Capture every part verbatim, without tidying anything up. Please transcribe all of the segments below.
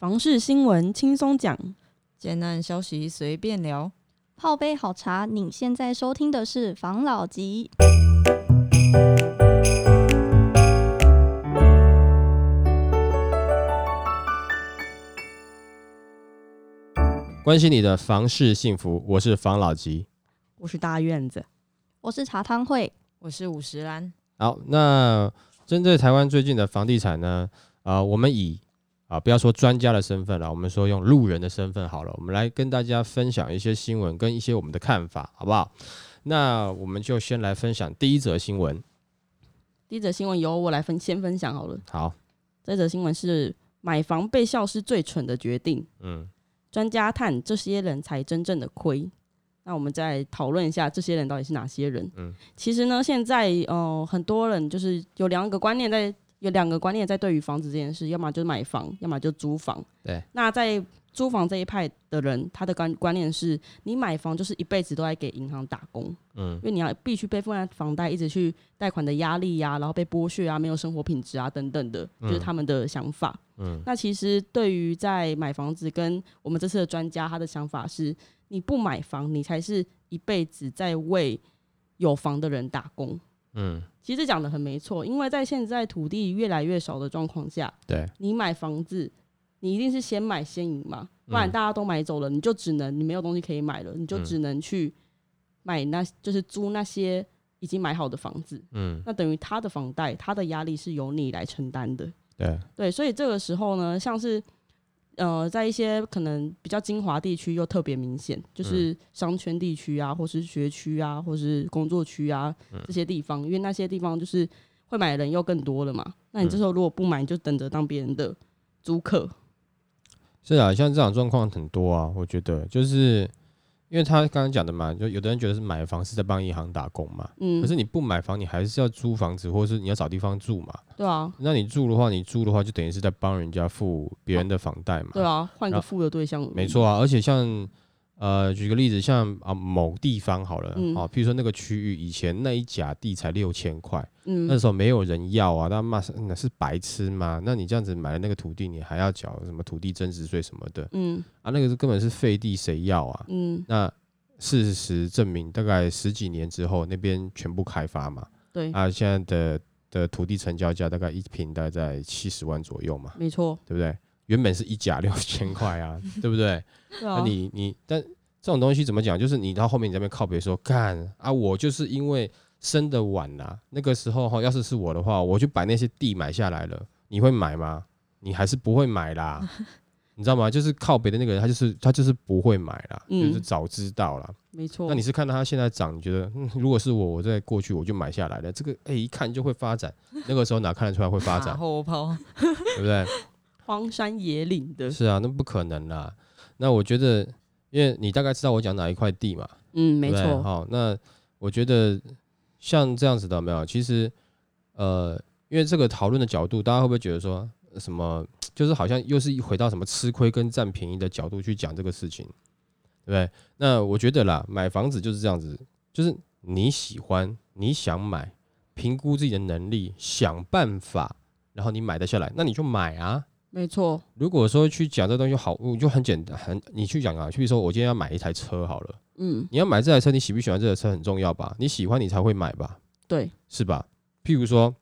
房市新闻轻松讲，艰难消息随便聊，泡杯好茶。你现在收听的是房老吉。关心你的房市幸福，我是房老吉，我是大院子，我是茶汤会，我是五十岚。好，那针对台湾最近的房地产呢，呃、我们以啊，不要说专家的身份了，我们说用路人的身份好了，我们来跟大家分享一些新闻跟一些我们的看法，好不好？那我们就先来分享第一则新闻。第一则新闻由我来分先分享好了。好，这则新闻是买房被笑是最蠢的决定。嗯，专家探这些人才真正的亏。那我们再讨论一下这些人到底是哪些人。嗯，其实呢，现在呃很多人就是有两个观念在。有两个观念在对于房子这件事，要么就是买房，要么就租房。对。那在租房这一派的人，他的观念是，你买房就是一辈子都在给银行打工，嗯，因为你要必须背负房贷，一直去贷款的压力啊，然后被剥削啊，没有生活品质啊等等的，就是他们的想法。嗯。那其实对于在买房子跟我们这次的专家，他的想法是，你不买房，你才是一辈子在为有房的人打工。嗯，其实讲的很没错，因为在现在土地越来越少的状况下，对，你买房子，你一定是先买先赢嘛，不然大家都买走了，你就只能你没有东西可以买了，你就只能去买那，就是租那些已经买好的房子，嗯，那等于他的房贷，他的压力是由你来承担的，对对，所以这个时候呢，像是呃，在一些可能比较精华地区又特别明显，就是商圈地区啊，或是学区啊，或是工作区啊，嗯，这些地方，因为那些地方就是会买的人又更多了嘛。那你这时候如果不买，你就等着当别人的租客。是啊，像这种状况很多啊，我觉得就是因为他刚刚讲的嘛，就有的人觉得是买房是在帮银行打工嘛，嗯，可是你不买房，你还是要租房子，或是你要找地方住嘛。对啊，那你住的话，你住的话就等于是在帮人家付别人的房贷嘛。对啊，换个付的对象。没错啊，而且像呃，举个例子，像啊某地方好了，嗯，啊，譬如说那个区域以前那一甲地才六千块，嗯，那时候没有人要啊，那骂那是白痴吗？那你这样子买了那个土地，你还要缴什么土地增值税什么的，嗯，啊，那个根本是废地，谁要啊？嗯，那事实证明，大概十几年之后，那边全部开发嘛，对，啊，现在的。的土地成交价大概一坪大概在七十万左右嘛，没错，对不对？原本是一甲六千块啊，对不对？对啊，你你但这种东西怎么讲？就是你到后面你在那边靠北说，干啊，我就是因为生的晚啦，啊，那个时候哈，要是是我的话，我就把那些地买下来了，你会买吗？你还是不会买啦，你知道吗？就是靠北的那个人，他就是他就是不会买啦，嗯，就是早知道啦。没错，那你是看到它现在涨，你觉得，嗯，如果是我，我在过去我就买下来了。这个哎，欸，一看就会发展，那个时候哪看得出来会发展？后抛，对不对？荒山野岭的，是啊，那不可能啦。那我觉得，因为你大概知道我讲哪一块地嘛，嗯，没错。好，那我觉得像这样子的没有，其实呃，因为这个讨论的角度，大家会不会觉得说什么，就是好像又是回到什么吃亏跟占便宜的角度去讲这个事情？对不对？那我觉得啦，买房子就是这样子，就是你喜欢，你想买，评估自己的能力，想办法，然后你买得下来，那你就买啊。没错。如果说去讲这东西好，我就很简单，很你去讲啊，比如说我今天要买一台车好了，嗯，你要买这台车，你喜不喜欢这台车很重要吧？你喜欢你才会买吧？对，是吧？譬如说，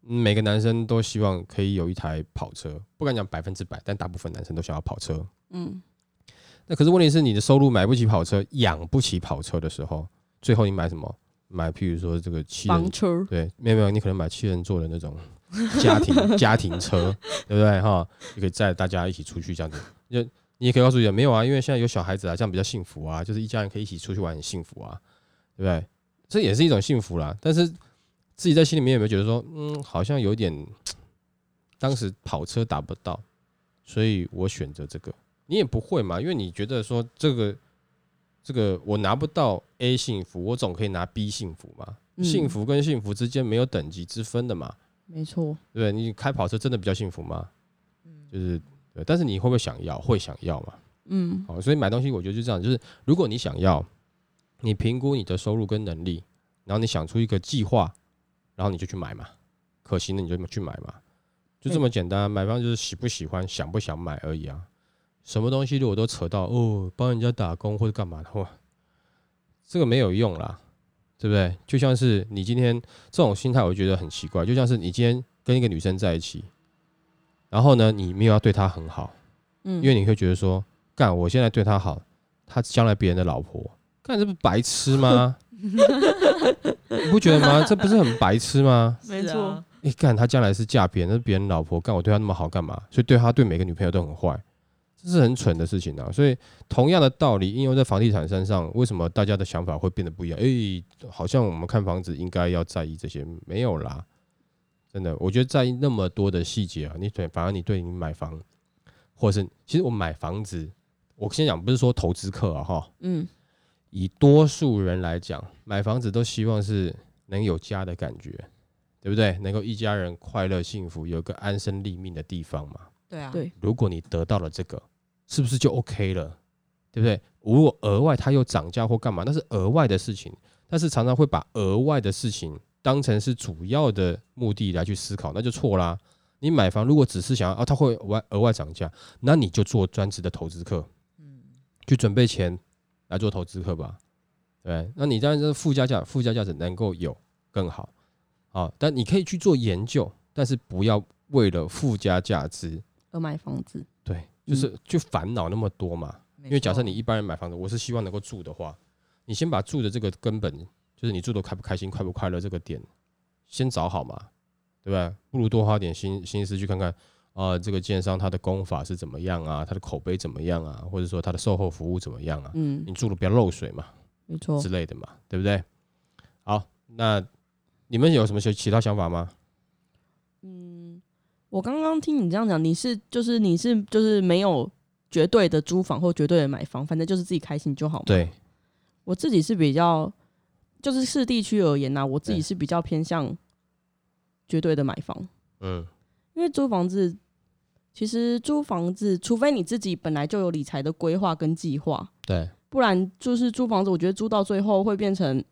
每个男生都希望可以有一台跑车，不敢讲百分之百，但大部分男生都想要跑车，嗯。那可是问题是，你的收入买不起跑车，养不起跑车的时候，最后你买什么？买譬如说这个七人房车，对，没有没有，你可能买七人座的那种家庭家庭车，对不对哈？就可以载大家一起出去这样子。就你也可以告诉人没有啊，因为现在有小孩子啊，这样比较幸福啊，就是一家人可以一起出去玩，很幸福啊，对不对？这也是一种幸福啦。但是自己在心里面有没有觉得说，嗯，好像有点，当时跑车达不到，所以我选择这个。你也不会嘛，因为你觉得说这个这个我拿不到 A 幸福，我总可以拿 B 幸福嘛，嗯，幸福跟幸福之间没有等级之分的嘛，没错，对，你开跑车真的比较幸福吗？嗯，就是对，但是你会不会想要？会想要嘛，嗯，好，所以买东西我觉得就这样，就是如果你想要，你评估你的收入跟能力，然后你想出一个计划，然后你就去买嘛，可行的你就去买嘛。就这么简单。买方就是喜不喜欢、想不想买而已啊。什么东西如果都扯到哦，帮人家打工或者干嘛的话，这个没有用啦，对不对？就像是你今天这种心态，我觉得很奇怪。就像是你今天跟一个女生在一起，然后呢，你没有要对她很好，嗯，因为你会觉得说，干，我现在对她好，她将来别人的老婆，干，这不白痴吗？你不觉得吗？这不是很白痴吗？没错。哎，干，她将来是嫁别人，那是别人老婆，干，我对她那么好干嘛？所以对她对每个女朋友都很坏，这是很蠢的事情啊。所以同样的道理应用在房地产身上，为什么大家的想法会变得不一样？哎，好像我们看房子应该要在意这些，没有啦。真的，我觉得在意那么多的细节啊，你对，反而你对你买房，或者是其实我买房子，我先讲不是说投资客啊哈，嗯，以多数人来讲，买房子都希望是能有家的感觉，对不对？能够一家人快乐幸福，有一个安身立命的地方嘛。对啊，对。如果你得到了这个，是不是就 OK 了？对不对？如果额外它又涨价或干嘛，那是额外的事情，但是常常会把额外的事情当成是主要的目的来去思考，那就错啦。你买房如果只是想要啊，它会额外涨价，那你就做专职的投资客，嗯，去准备钱来做投资客吧。对，那你当然是附加价，附加价值能够有更好，啊，但你可以去做研究，但是不要为了附加价值而买房子。对，就是就烦恼那么多嘛。嗯，因为假设你一般人买房子，我是希望能够住的话，你先把住的这个根本。就是你住得开不开心、快不快乐这个点，先找好嘛，对吧？不如多花点心心思去看看，啊、呃，这个建商他的工法是怎么样啊，他的口碑怎么样啊，或者说他的售后服务怎么样啊？嗯，你住的不要漏水嘛，没错之类的嘛，对不对？好，那你们有什么其他想法吗？嗯，我刚刚听你这样讲，你是就是你是就是没有绝对的租房或绝对的买房，反正就是自己开心就好嘛。对，我自己是比较。就是市地区而言啊，我自己是比较偏向绝对的买房，嗯，因为租房子，其实租房子，除非你自己本来就有理财的规划跟计划，对，不然就是租房子，我觉得租到最后会变成，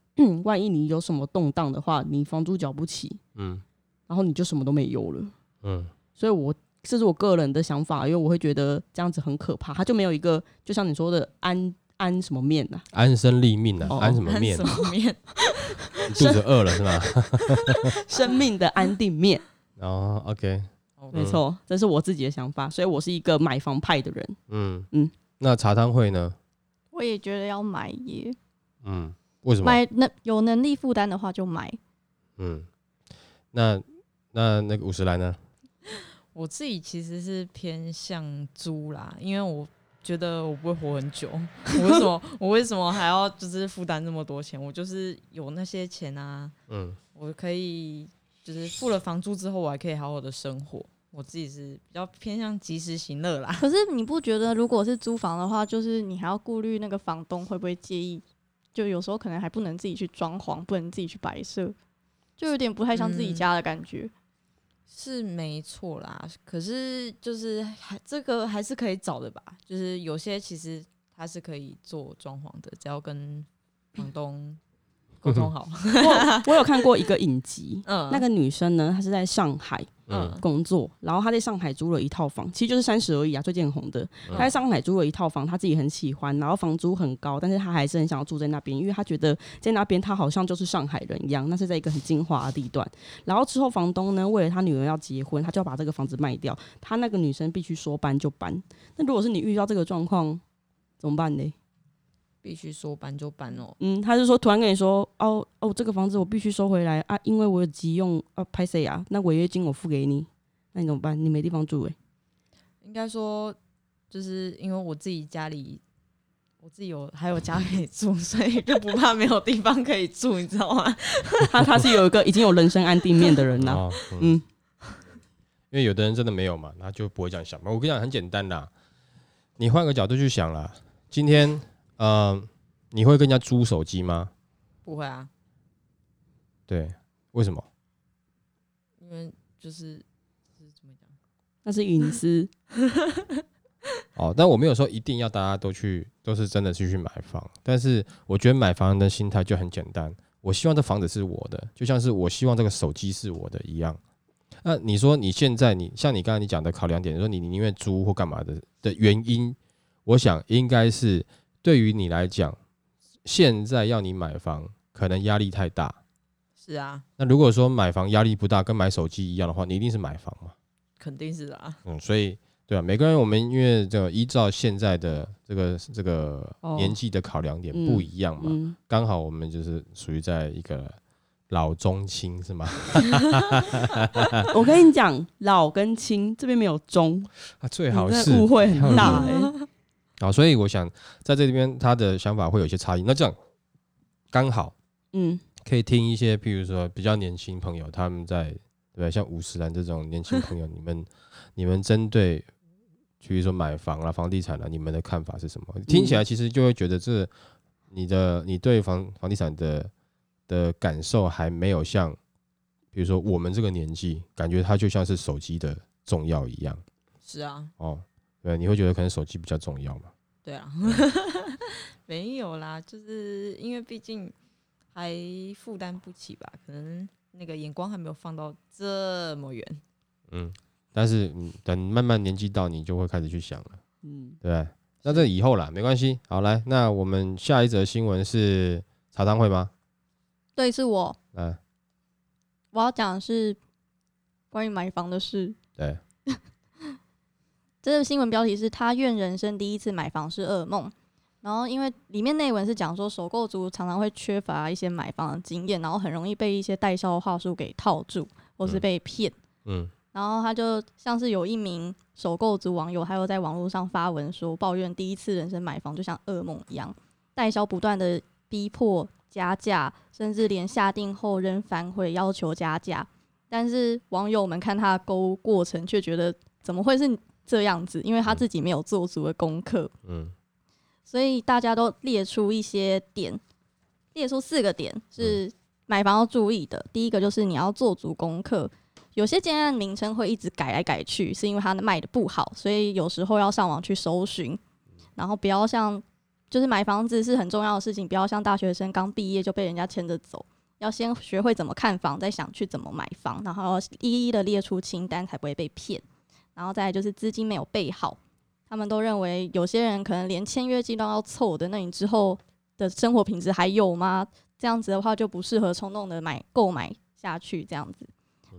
万一你有什么动荡的话，你房租缴不起，嗯，然后你就什么都没有了，嗯，所以我这是我个人的想法，因为我会觉得这样子很可怕，它就没有一个就像你说的安。安什么面啊？安身立命啊？哦、安什么面、啊？什么面？你肚子饿了是吗？生命的安定面。哦 ，OK， 没错、嗯，这是我自己的想法，所以我是一个买房派的人。嗯嗯，那茶汤会呢？我也觉得要买耶。嗯，为什么？买能有能力负担的话就买。嗯，那那那个五十来呢？我自己其实是偏向租啦，因为我。觉得我不会活很久，我为什么我为什么还要就是负担这么多钱？我就是有那些钱啊，嗯，我可以就是付了房租之后，我还可以好好的生活。我自己是比较偏向及时行乐啦。可是你不觉得，如果是租房的话，就是你还要顾虑那个房东会不会介意？就有时候可能还不能自己去装潢，不能自己去摆设，就有点不太像自己家的感觉。嗯是没错啦，可是就是这个还是可以找的吧，就是有些其实它是可以做装潢的，只要跟房东沟通好。我, 我有看过一个影集、嗯、那个女生呢她是在上海工作、嗯、然后她在上海租了一套房，其实就是三十而已啊，最近很红的。她在上海租了一套房，她自己很喜欢，然后房租很高，但是她还是很想要住在那边，因为她觉得在那边她好像就是上海人一样，那是在一个很精华的地段。然后之后房东呢为了她女儿要结婚，她就要把这个房子卖掉，她那个女生必须说搬就搬。那如果是你遇到这个状况怎么办呢？必须说搬就搬哦，嗯，他是说突然跟你说，哦哦，这个房子我必须收回来啊，因为我有急用啊，拍谁啊？那违约金我付给你，那你怎么办？你没地方住哎、欸。应该说，就是因为我自己家里，我自己有还有家可以住，所以就不怕没有地方可以住，你知道吗？他他是有一个已经有人生安定面的人啦、啊，嗯，因为有的人真的没有嘛，他就不会这样想嘛。我跟你讲，很简单啦，你换个角度去想啦，今天。呃，你会跟人家租手机吗？不会啊。对，为什么？因为就是就是怎么讲，那是隐私。哦，但我没有说一定要大家都去，都是真的去去买房。但是我觉得买房的心态就很简单，我希望这房子是我的，就像是我希望这个手机是我的一样。那你说你现在你像你刚才你讲的考量点，你说你宁愿租或干嘛的的原因，我想应该是对于你来讲，现在要你买房可能压力太大。是啊，那如果说买房压力不大，跟买手机一样的话，你一定是买房嘛？肯定是啊。嗯，所以对啊，每个人我们因为这依照现在的这个这个年纪的考量点不一样嘛，哦嗯嗯、刚好我们就是属于在一个老中青是吗？我跟你讲，老跟青这边没有中啊，最好是误会很大哎、欸。好，所以我想在这边他的想法会有一些差异。那这样刚好，嗯。可以听一些，譬如说比较年轻朋友，他们在对吧？像五十岚这种年轻朋友，你们你们针对，比如说买房啦、房地产啦，你们的看法是什么？听起来其实就会觉得这你的你对房房地产的的感受还没有像，比如说我们这个年纪，感觉它就像是手机的重要一样。是啊。哦，对，你会觉得可能手机比较重要嘛？对啊，没有啦，就是因为毕竟。还负担不起吧，可能那个眼光还没有放到这么远。嗯，但是等慢慢年纪到，你就会开始去想了。嗯，对。那这以后啦，没关系。好，来，那我们下一则新闻是茶汤会吗？对，是我。嗯、啊，我要讲的是关于买房的事。对。这个新闻标题是"他愿人生第一次买房是噩梦"。然后因为里面内文是讲说首购族常常会缺乏一些买房的经验，然后很容易被一些代销话术给套住或是被骗。嗯，然后他就像是有一名首购族网友，他又在网络上发文说抱怨第一次人生买房就像噩梦一样，代销不断的逼迫加价，甚至连下定后仍反悔要求加价，但是网友们看他的购物过程却觉得怎么会是这样子，因为他自己没有做足的功课。嗯，所以大家都列出一些点，列出四个点是买房要注意的。嗯、第一个就是你要做足功课，有些建案名称会一直改来改去，是因为它卖的不好，所以有时候要上网去搜寻。然后不要像，就是买房子是很重要的事情，不要像大学生刚毕业就被人家牵着走，要先学会怎么看房，再想去怎么买房，然后一一的列出清单，才不会被骗。然后再来就是资金没有备好。他们都认为有些人可能连签约金都要凑的，那你之后的生活品质还有吗？这样子的话就不适合冲动的买购买下去这样子。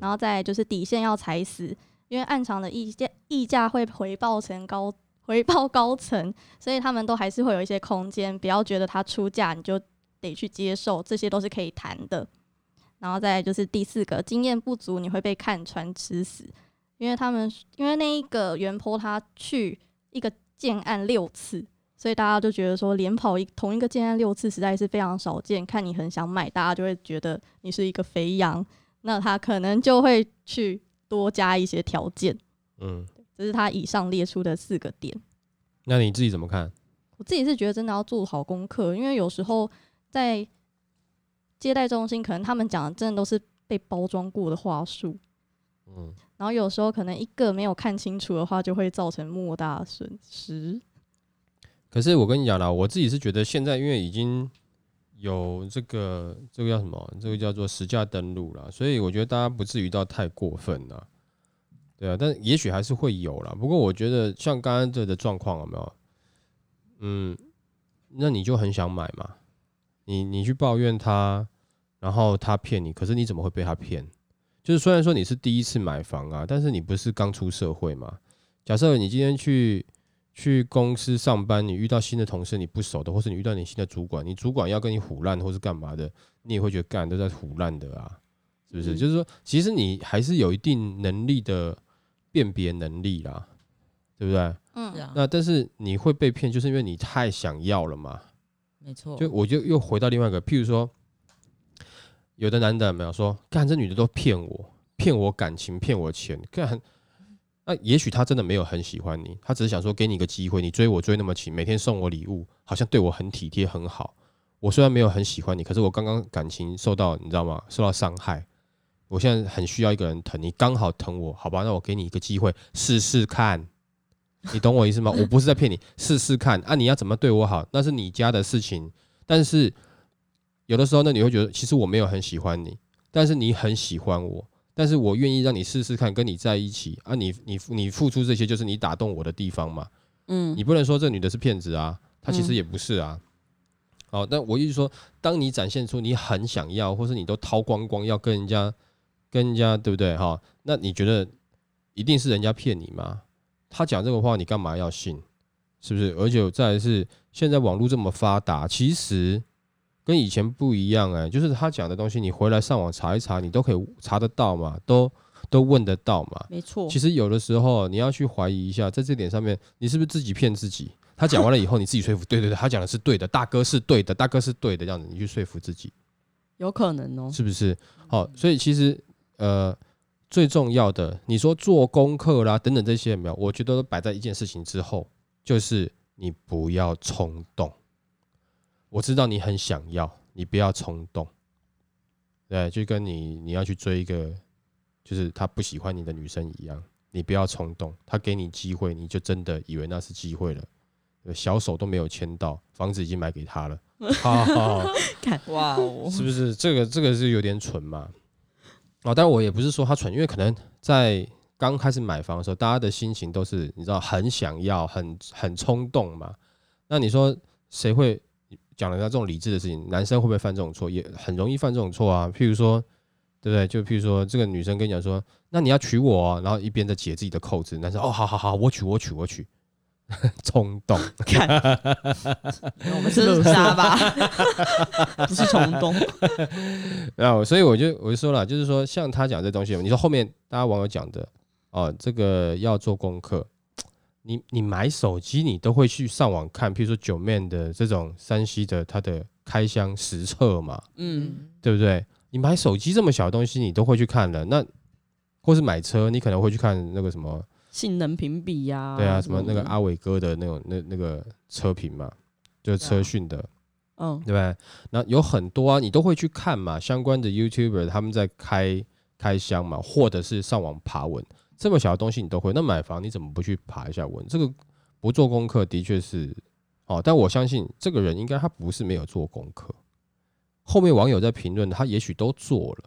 然后再来就是底线要踩死，因为暗场的溢价溢价会回报成高回报高层，所以他们都还是会有一些空间，不要觉得他出价你就得去接受，这些都是可以谈的。然后再来就是第四个，经验不足你会被看穿吃死，因为他们因为那一个原 po 他去。一个建案六次，所以大家就觉得说连跑一同一个建案六次实在是非常少见，看你很想买，大家就会觉得你是一个肥羊，那他可能就会去多加一些条件。嗯，这是他以上列出的四个点。那你自己怎么看？我自己是觉得真的要做好功课，因为有时候在接待中心可能他们讲的真的都是被包装过的话术。嗯，然后有时候可能一个没有看清楚的话，就会造成莫大的损失。可是我跟你讲啦，我自己是觉得现在因为已经有这个这个叫什么，这个叫做实价登录啦，所以我觉得大家不至于到太过分啦。对啊，但也许还是会有啦。不过我觉得像刚刚这的状况有没有？嗯，那你就很想买嘛，你你去抱怨他，然后他骗你，可是你怎么会被他骗？就是虽然说你是第一次买房啊，但是你不是刚出社会嘛？假设你今天去去公司上班，你遇到新的同事你不熟的，或是你遇到你新的主管，你主管要跟你唬烂或是干嘛的，你也会觉得干都在唬烂的啊，是不是？嗯、就是说，其实你还是有一定能力的辨别能力啦，对不对？嗯。那但是你会被骗，就是因为你太想要了嘛。没错。就我就又回到另外一个，譬如说。有的男的没有说，干这女的都骗我，骗我感情，骗我钱，干。那也许他真的没有很喜欢你，他只是想说给你个机会，你追我追那么勤，每天送我礼物，好像对我很体贴很好。我虽然没有很喜欢你，可是我刚刚感情受到你知道吗？受到伤害，我现在很需要一个人疼，你刚好疼我，好吧？那我给你一个机会试试看，你懂我意思吗？我不是在骗你，试试看啊！你要怎么对我好，那是你家的事情，但是。有的时候呢，你会觉得其实我没有很喜欢你，但是你很喜欢我，但是我愿意让你试试看，跟你在一起啊，你你你付出这些就是你打动我的地方嘛，嗯，你不能说这女的是骗子啊，她其实也不是啊。嗯哦，但我一直说，当你展现出你很想要，或是你都掏光光要跟人家，跟人家对不对哈、哦？那你觉得一定是人家骗你吗？他讲这个话，你干嘛要信？是不是？而且再来是，现在网络这么发达，其实跟以前不一样哎、欸，就是他讲的东西，你回来上网查一查，你都可以查得到嘛，都都问得到嘛。没错。其实有的时候你要去怀疑一下，在这点上面，你是不是自己骗自己？他讲完了以后，你自己说服，对对对，他讲的是对的，大哥是对的，大哥是对的，这样子你去说服自己，有可能哦，是不是？好，所以其实呃，最重要的，你说做功课啦等等这些有没有？我觉得都摆在一件事情之后，就是你不要冲动。我知道你很想要，你不要冲动。对，就跟你你要去追一个就是他不喜欢你的女生一样，你不要冲动，他给你机会，你就真的以为那是机会了。小手都没有签到，房子已经买给他了。哇哦，是不是这个这个是有点蠢嘛？啊、哦，但我也不是说他蠢，因为可能在刚开始买房的时候，大家的心情都是你知道很想要，很很冲动嘛。那你说谁会讲人家这种理智的事情？男生会不会犯这种错？也很容易犯这种错啊。譬如说，对不对？就譬如说，这个女生跟你讲说：“那你要娶我、啊。”然后一边在解自己的扣子，男生哦，好好好，我娶我娶我娶。我娶冲动，看，我们是渣吧？不是冲动。啊，所以我就我就说了，就是说像他讲这东西，你说后面大家网友讲的哦，这个要做功课。你你买手机，你都会去上网看，譬如说九妹的这种三C的它的开箱实测嘛，嗯，对不对？你买手机这么小的东西，你都会去看了，那或是买车，你可能会去看那个什么。性能评比呀、啊，对啊，什么那个阿伟哥的那种那那个车评嘛，就是车讯的，嗯、啊，对不对？那有很多啊，你都会去看嘛，相关的 YouTuber 他们在开开箱嘛，或者是上网爬文，这么小的东西你都会，那买房你怎么不去爬一下文？这个不做功课的确是，哦，但我相信这个人应该他不是没有做功课，后面网友在评论他也许都做了。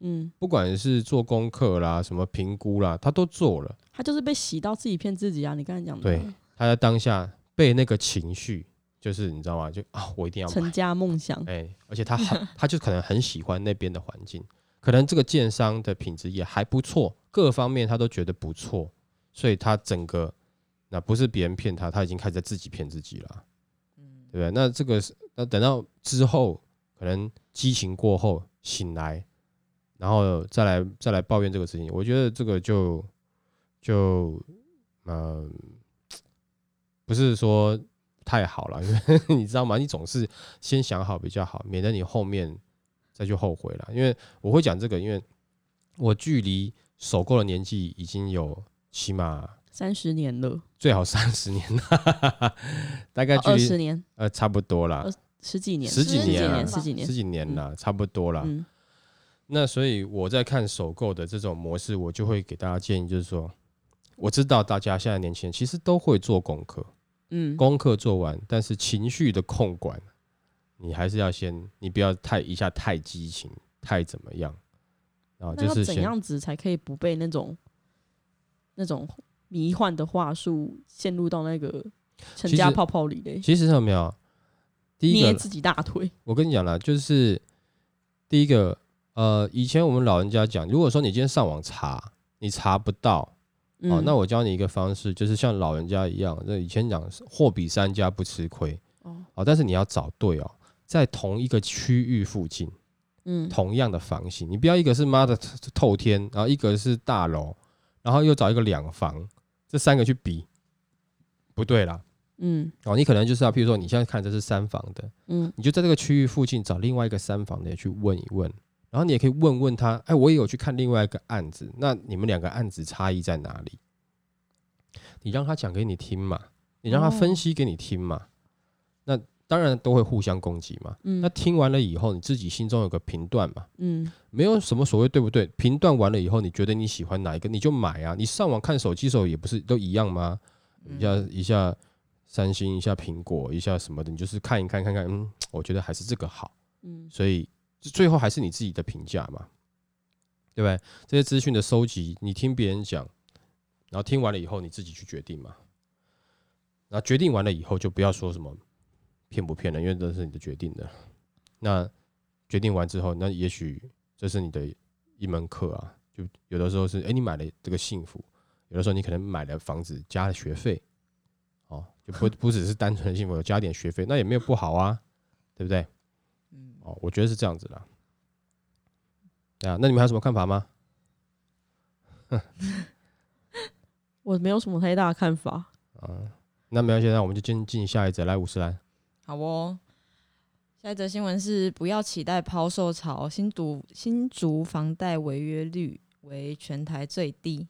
嗯，不管是做功课啦，什么评估啦，他都做了。他就是被洗到自己骗自己啊！你刚才讲的，对，他在当下被那个情绪，就是你知道吗？就啊，我一定要买成家梦想。哎、欸，而且他很，他就可能很喜欢那边的环境，可能这个建商的品质也还不错，各方面他都觉得不错，所以他整个那不是别人骗他，他已经开始在自己骗自己了，嗯，对不对？那这个那等到之后，可能激情过后醒来。然后再来再来抱怨这个事情，我觉得这个就就呃不是说太好了，因为你知道吗？你总是先想好比较好，免得你后面再去后悔了。因为我会讲这个，因为我距离首购的年纪已经有起码三十年了，最好三十年了，大概距离二十年，呃，差不多啦，十几年，十几年，十几年，十几年啦，差不多啦。嗯那所以我在看首购的这种模式，我就会给大家建议，就是说，我知道大家现在年轻人其实都会做功课，嗯，功课做完，但是情绪的控管，你还是要先，你不要太一下太激情，太怎么样，然后就是怎样子才可以不被那种那种迷幻的话术陷入到那个成家泡泡里嘞？其实有没有？第一个捏自己大腿，我跟你讲啦，就是第一个。呃，以前我们老人家讲，如果说你今天上网查，你查不到，嗯哦、那我教你一个方式，就是像老人家一样，那以前讲货比三家不吃亏、哦哦、但是你要找对哦，在同一个区域附近，嗯、同样的房型，你不要一个是妈的透天，然后一个是大楼，然后又找一个两房，这三个去比，不对啦。嗯哦、你可能就是要、啊，譬如说你现在看这是三房的，嗯、你就在这个区域附近找另外一个三房的去问一问。然后你也可以问问他，哎，我也有去看另外一个案子，那你们两个案子差异在哪里？你让他讲给你听嘛，你让他分析给你听嘛，哦、那当然都会互相攻击嘛、嗯。那听完了以后，你自己心中有个评断嘛，嗯，没有什么所谓对不对？评断完了以后，你觉得你喜欢哪一个，你就买啊。你上网看手机的时候也不是都一样吗？一下一下三星，一下苹果，一下什么的，你就是看一看看看，嗯，我觉得还是这个好，嗯，所以。最后还是你自己的评价嘛，对不对？这些资讯的收集，你听别人讲，然后听完了以后你自己去决定嘛。然后决定完了以后，就不要说什么骗不骗了，因为这是你的决定的。那决定完之后，那也许这是你的一门课啊。就有的时候是，哎，你买了这个幸福；有的时候你可能买了房子，加了学费，哦，就不不只是单纯的幸福，有加点学费，那也没有不好啊，对不对？嗯，哦，我觉得是这样子啦。对啊，那你们还有什么看法吗？我没有什么太大的看法。嗯，那没关系，那我们就进进下一则，来五十兰。好哦，下一则新闻是不要期待抛售潮，新竹新竹房贷违约率为全台最低。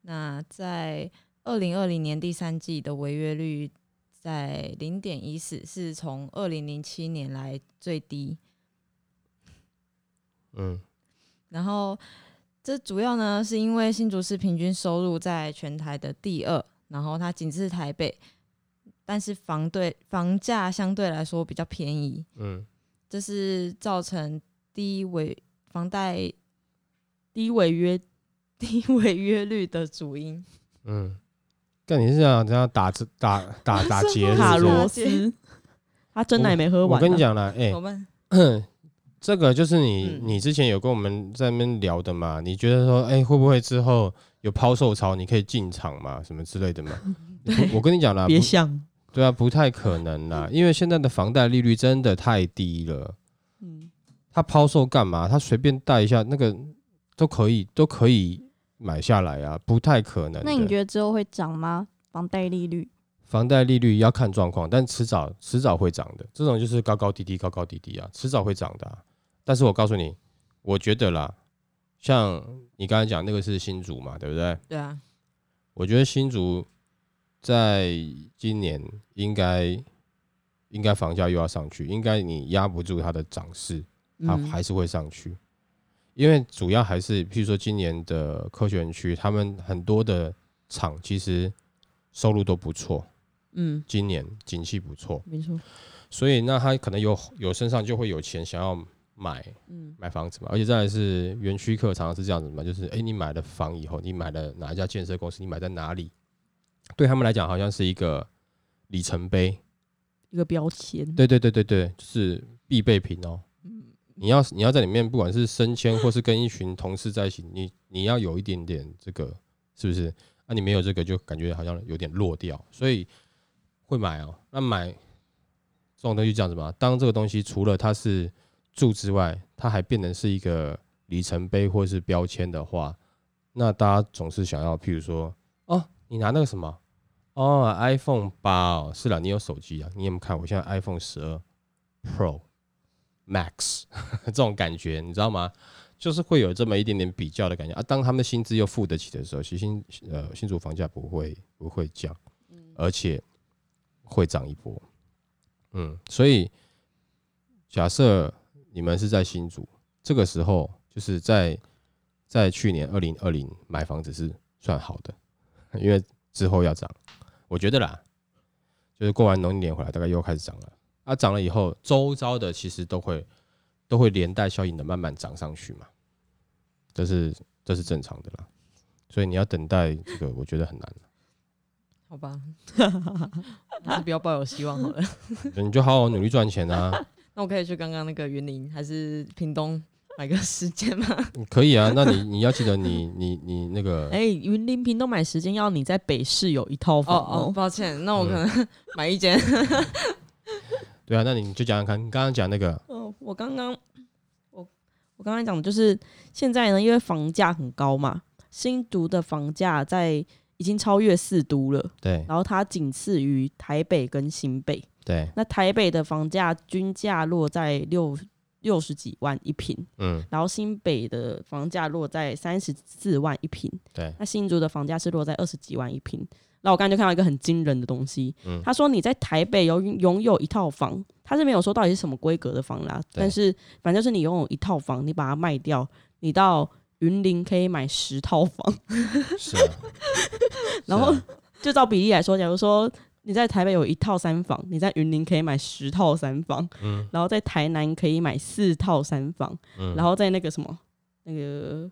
那在二零二零年第三季的违约率在零点一四，是从二零零七年来最低。嗯，然后这主要呢是因为新竹市平均收入在全台的第二，然后它仅次台北，但是房对房价相对来说比较便宜。嗯，这是造成低违房贷低违约低违约率的主因。嗯，干你是想这样打打打打结卡螺丝，他真奶也没喝完。我跟你讲了，哎、欸。这个就是你，你之前有跟我们在那边聊的嘛？你觉得说，哎、欸，会不会之后有抛售潮，你可以进场嘛，什么之类的嘛？我跟你讲啦，别想，对啊，不太可能啦，因为现在的房贷利率真的太低了。嗯，他抛售干嘛？他随便贷一下，那个都可以，都可以买下来啊，不太可能的。那你觉得之后会涨吗？房贷利率？房贷利率要看状况，但迟早迟早会涨的。这种就是高高低低，高高低低啊，迟早会涨的、啊。但是我告诉你，我觉得啦，像你刚才讲那个是新竹嘛，对不对？对啊。我觉得新竹在今年应该应该房价又要上去，应该你压不住它的涨势，它还是会上去、嗯。因为主要还是，譬如说今年的科学园区，他们很多的厂其实收入都不错，嗯，今年景气不错，没错。所以那他可能有有身上就会有钱想要。买，买房子嘛，而且再来是园区客常常是这样子嘛，就是哎、欸，你买了房以后，你买了哪一家建设公司，你买在哪里，对他们来讲好像是一个里程碑，一个标签。对对对对对，就是必备品哦。嗯、你要你要在里面，不管是升迁或是跟一群同事在一起，你你要有一点点这个，是不是？啊，你没有这个就感觉好像有点落掉，所以会买哦。那买这种东西这样子嘛，当这个东西除了它是住之外，它还变成是一个里程碑或是标签的话，那大家总是想要，譬如说，哦，你拿那个什么，哦 ，iPhone 八哦，是啦，你有手机啊，你有没有看？我现在 iPhone 十二 Pro Max 这种感觉，你知道吗？就是会有这么一点点比较的感觉啊。当他们的薪资又付得起的时候，其实新呃新竹房价不会不会降，而且会涨一波。嗯，所以假设。你们是在新竹，这个时候就是在在去年二零二零买房子是算好的，因为之后要涨，我觉得啦，就是过完农历年回来，大概又开始涨了。啊，涨了以后，周遭的其实都会都会连带效应的慢慢涨上去嘛，这是这是正常的啦。所以你要等待这个，我觉得很难。好吧，还是不要抱有希望好了。你就好好努力赚钱啊。那我可以去刚刚那个云林还是屏东买个时间吗？可以啊，那你你要记得你你你那个哎、欸，云林屏东买时间要你在北市有一套房哦。哦，抱歉，那我可能买一间。嗯、对啊，那你就讲讲看，你刚刚讲那个。哦，我刚刚我我刚刚讲的就是现在呢，因为房价很高嘛，新竹的房价在已经超越四都了，对，然后它仅次于台北跟新北。对，那台北的房价均价落在六六十几万一坪，嗯，然后新北的房价落在三十四万一坪，对，那新竹的房价是落在二十几万一坪。那我刚才就看到一个很惊人的东西，嗯，他说你在台北有拥有一套房，他是没有说到底是什么规格的房啦，但是反正就是你拥有一套房，你把它卖掉，你到云林可以买十套房，是啊，然后就照比例来说，假如说。你在台北有一套三房，你在云林可以买十套三房、嗯、然后在台南可以买四套三房、嗯、然后在那个什么那个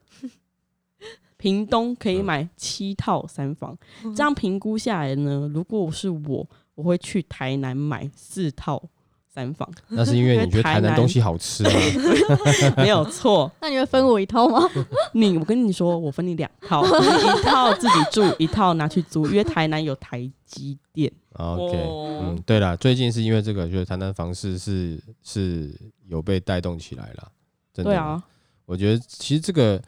屏东可以买七套三房，嗯、这样评估下来呢，如果是我，我会去台南买四套三房。那是因为你觉得台南东西好吃啊？没有错。那你会分我一套吗？你，我跟你说，我分你两套，一套自己住，一套拿去租，因为台南有台积电。OK，、oh. 嗯，对啦，最近是因为这个，就是台南房市是是有被带动起来啦，真的。对啊，我觉得其实这个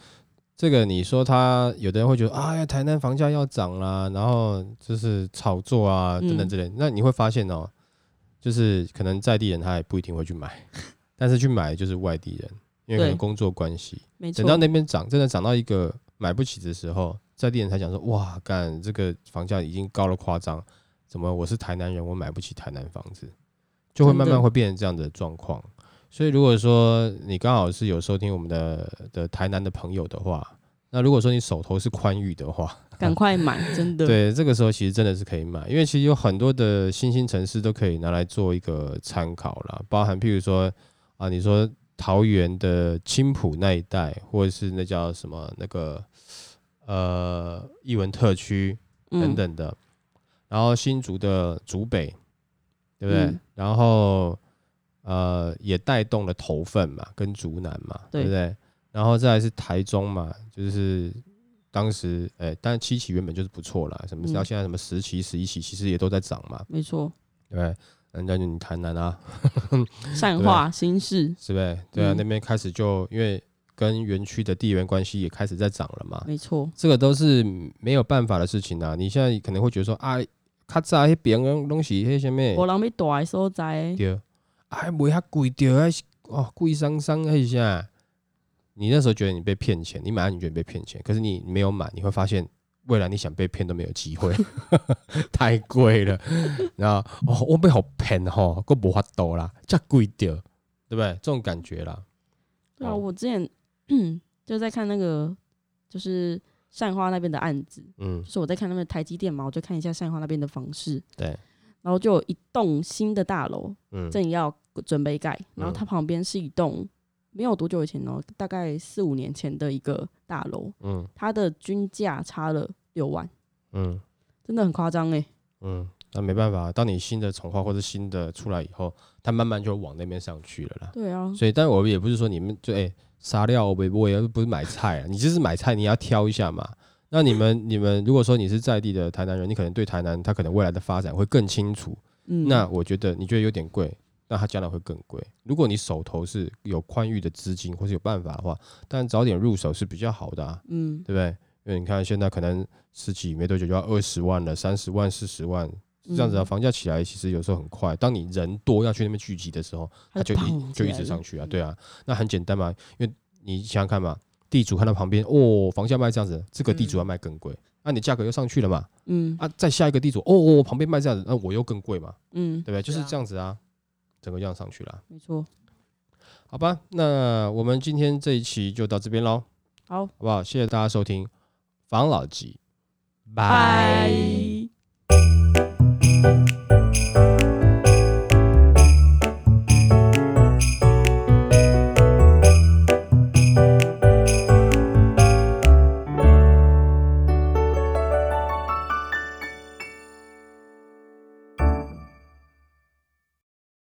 这个，你说他有的人会觉得啊、哎，台南房价要涨啦，然后就是炒作啊等等之类的、嗯，那你会发现哦、喔，就是可能在地人他也不一定会去买，但是去买就是外地人，因为可能工作关系，等到那边涨，真的涨到一个买不起的时候，在地人才讲说哇，干这个房价已经高了夸张。怎么我是台南人我买不起台南房子，就会慢慢会变成这样的状况。所以如果说你刚好是有收听我们 的, 的台南的朋友的话，那如果说你手头是宽裕的话，赶快买，真的对，这个时候其实真的是可以买，因为其实有很多的新兴城市都可以拿来做一个参考啦，包含譬如说啊，你说桃园的青埔那一带，或者是那叫什么那个呃艺文特区等等的、嗯，然后新竹的竹北，对不对？嗯、然后呃，也带动了头份嘛，跟竹南嘛， 对, 对不对？然后再来是台中嘛，就是当时哎，但七期原本就是不错啦，什么到现在什么十期、十一期，其实也都在涨嘛，没错，对不对？人家就你台南啊，善化新市，是不是？对啊、嗯，那边开始就因为跟园区的地缘关系也开始在涨了嘛，没错，这个都是没有办法的事情啊。你现在可能会觉得说啊。较早迄边拢拢是迄什么？无人要住的所在。对，哎，袂遐贵着，哎，哦，贵桑桑迄下。你那时候觉得你被骗钱，你买了你觉得被骗钱，可是你没有买，你会发现未来你想被骗都没有机会，太贵了。然后哦，我被好骗吼，佫无法度啦，遮贵着，对不对？这种感觉啦。对啊，哦、我之前就在看那个，就是。善化那边的案子，嗯，就是我在看那边台积电嘛，我就看一下善化那边的房市，对，然后就有一栋新的大楼，嗯，正要准备盖，然后它旁边是一栋没有多久以前哦，大概四五年前的一个大楼，嗯，它的均价差了六万，嗯，真的很夸张哎，嗯，那没办法，当你新的重划或者新的出来以后，它慢慢就往那边上去了啦，对啊，所以但我也不是说你们就哎。欸沙料我也不是买菜、啊、你就是买菜你要挑一下嘛。那你们你们如果说你是在地的台南人，你可能对台南他可能未来的发展会更清楚、嗯、那我觉得你觉得有点贵，那他将来会更贵。如果你手头是有宽裕的资金或是有办法的话，但早点入手是比较好的啊、嗯、对不对？因为你看现在可能十几没多久就要二十万了，三十万四十万这样子啊，房价起来其实有时候很快。当你人多要去那边聚集的时候，它就一就一直上去啊，对啊，那很简单嘛，因为你想想看嘛，地主看到旁边哦，房价卖这样子，这个地主要卖更贵，那、嗯啊、你价格又上去了嘛，嗯，啊，再下一个地主哦，哦旁边卖这样子，那、啊、我又更贵嘛，嗯，对不对？就是这样子啊，整个这样上去了、啊，没错。好吧，那我们今天这一期就到这边喽，好，好不好？谢谢大家收听房老吉，拜。Bye